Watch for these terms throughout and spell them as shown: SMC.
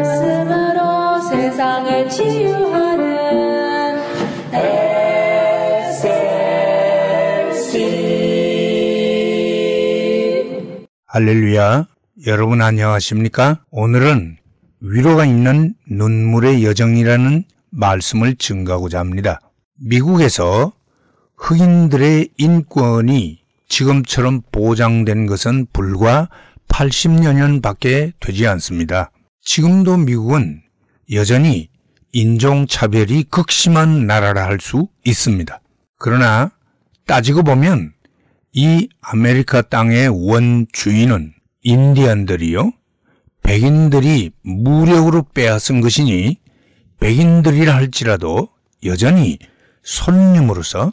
말씀으로 세상을 치유하는 SMC. 할렐루야, 여러분 안녕하십니까? 오늘은 위로가 있는 눈물의 여정이라는 말씀을 증거하고자 합니다. 미국에서 흑인들의 인권이 지금처럼 보장된 것은 불과 80여 년밖에 되지 않습니다. 지금도 미국은 여전히 인종차별이 극심한 나라라 할 수 있습니다. 그러나 따지고 보면 이 아메리카 땅의 원주인은 인디언들이요, 백인들이 무력으로 빼앗은 것이니 백인들이라 할지라도 여전히 손님으로서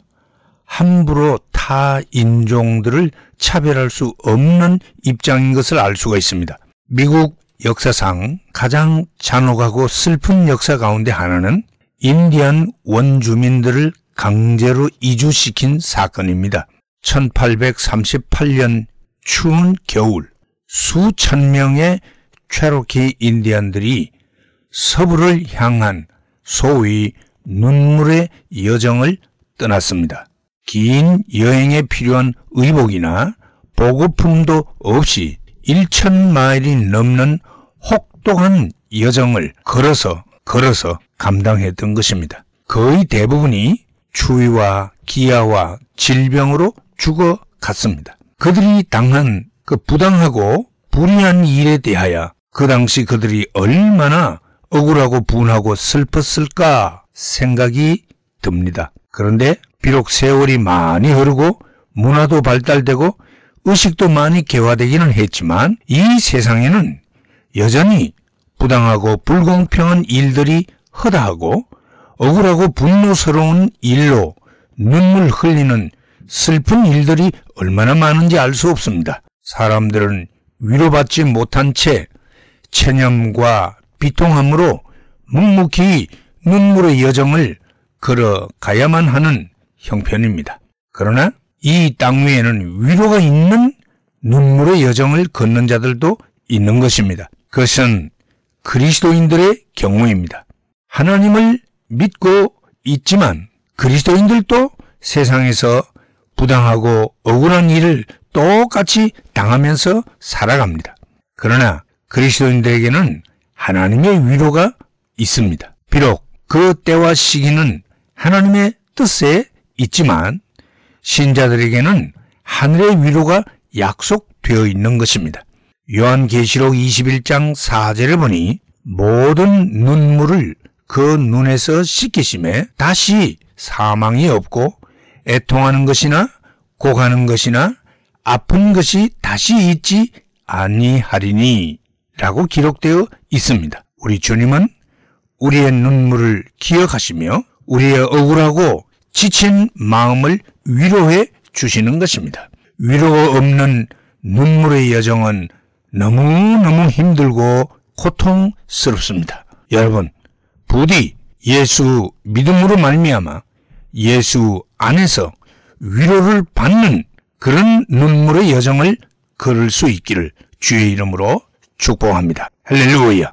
함부로 타 인종들을 차별할 수 없는 입장인 것을 알 수가 있습니다. 미국 역사상 가장 잔혹하고 슬픈 역사 가운데 하나는 인디언 원주민들을 강제로 이주시킨 사건입니다. 1838년 추운 겨울, 수천 명의 체로키 인디언들이 서부를 향한 소위 눈물의 여정을 떠났습니다. 긴 여행에 필요한 의복이나 보급품도 없이 1000마일이 넘는 혹독한 여정을 걸어서 감당했던 것입니다. 거의 대부분이 추위와 기아와 질병으로 죽어갔습니다. 그들이 당한 그 부당하고 불의한 일에 대하여 그 당시 그들이 얼마나 억울하고 분하고 슬펐을까 생각이 듭니다. 그런데 비록 세월이 많이 흐르고 문화도 발달되고 의식도 많이 개화되기는 했지만 이 세상에는 여전히 부당하고 불공평한 일들이 허다하고 억울하고 분노스러운 일로 눈물 흘리는 슬픈 일들이 얼마나 많은지 알 수 없습니다. 사람들은 위로받지 못한 채 체념과 비통함으로 묵묵히 눈물의 여정을 걸어가야만 하는 형편입니다. 그러나 이 땅 위에는 위로가 있는 눈물의 여정을 걷는 자들도 있는 것입니다. 그것은 그리스도인들의 경우입니다. 하나님을 믿고 있지만 그리스도인들도 세상에서 부당하고 억울한 일을 똑같이 당하면서 살아갑니다. 그러나 그리스도인들에게는 하나님의 위로가 있습니다. 비록 그 때와 시기는 하나님의 뜻에 있지만 신자들에게는 하늘의 위로가 약속되어 있는 것입니다. 요한계시록 21장 4절을 보니 모든 눈물을 그 눈에서 씻기심에 다시 사망이 없고 애통하는 것이나 고가는 것이나 아픈 것이 다시 있지 아니하리니 라고 기록되어 있습니다. 우리 주님은 우리의 눈물을 기억하시며 우리의 억울하고 지친 마음을 위로해 주시는 것입니다. 위로가 없는 눈물의 여정은 너무너무 힘들고 고통스럽습니다. 여러분, 부디 예수 믿음으로 말미암아 예수 안에서 위로를 받는 그런 눈물의 여정을 걸을 수 있기를 주의 이름으로 축복합니다. 할렐루야.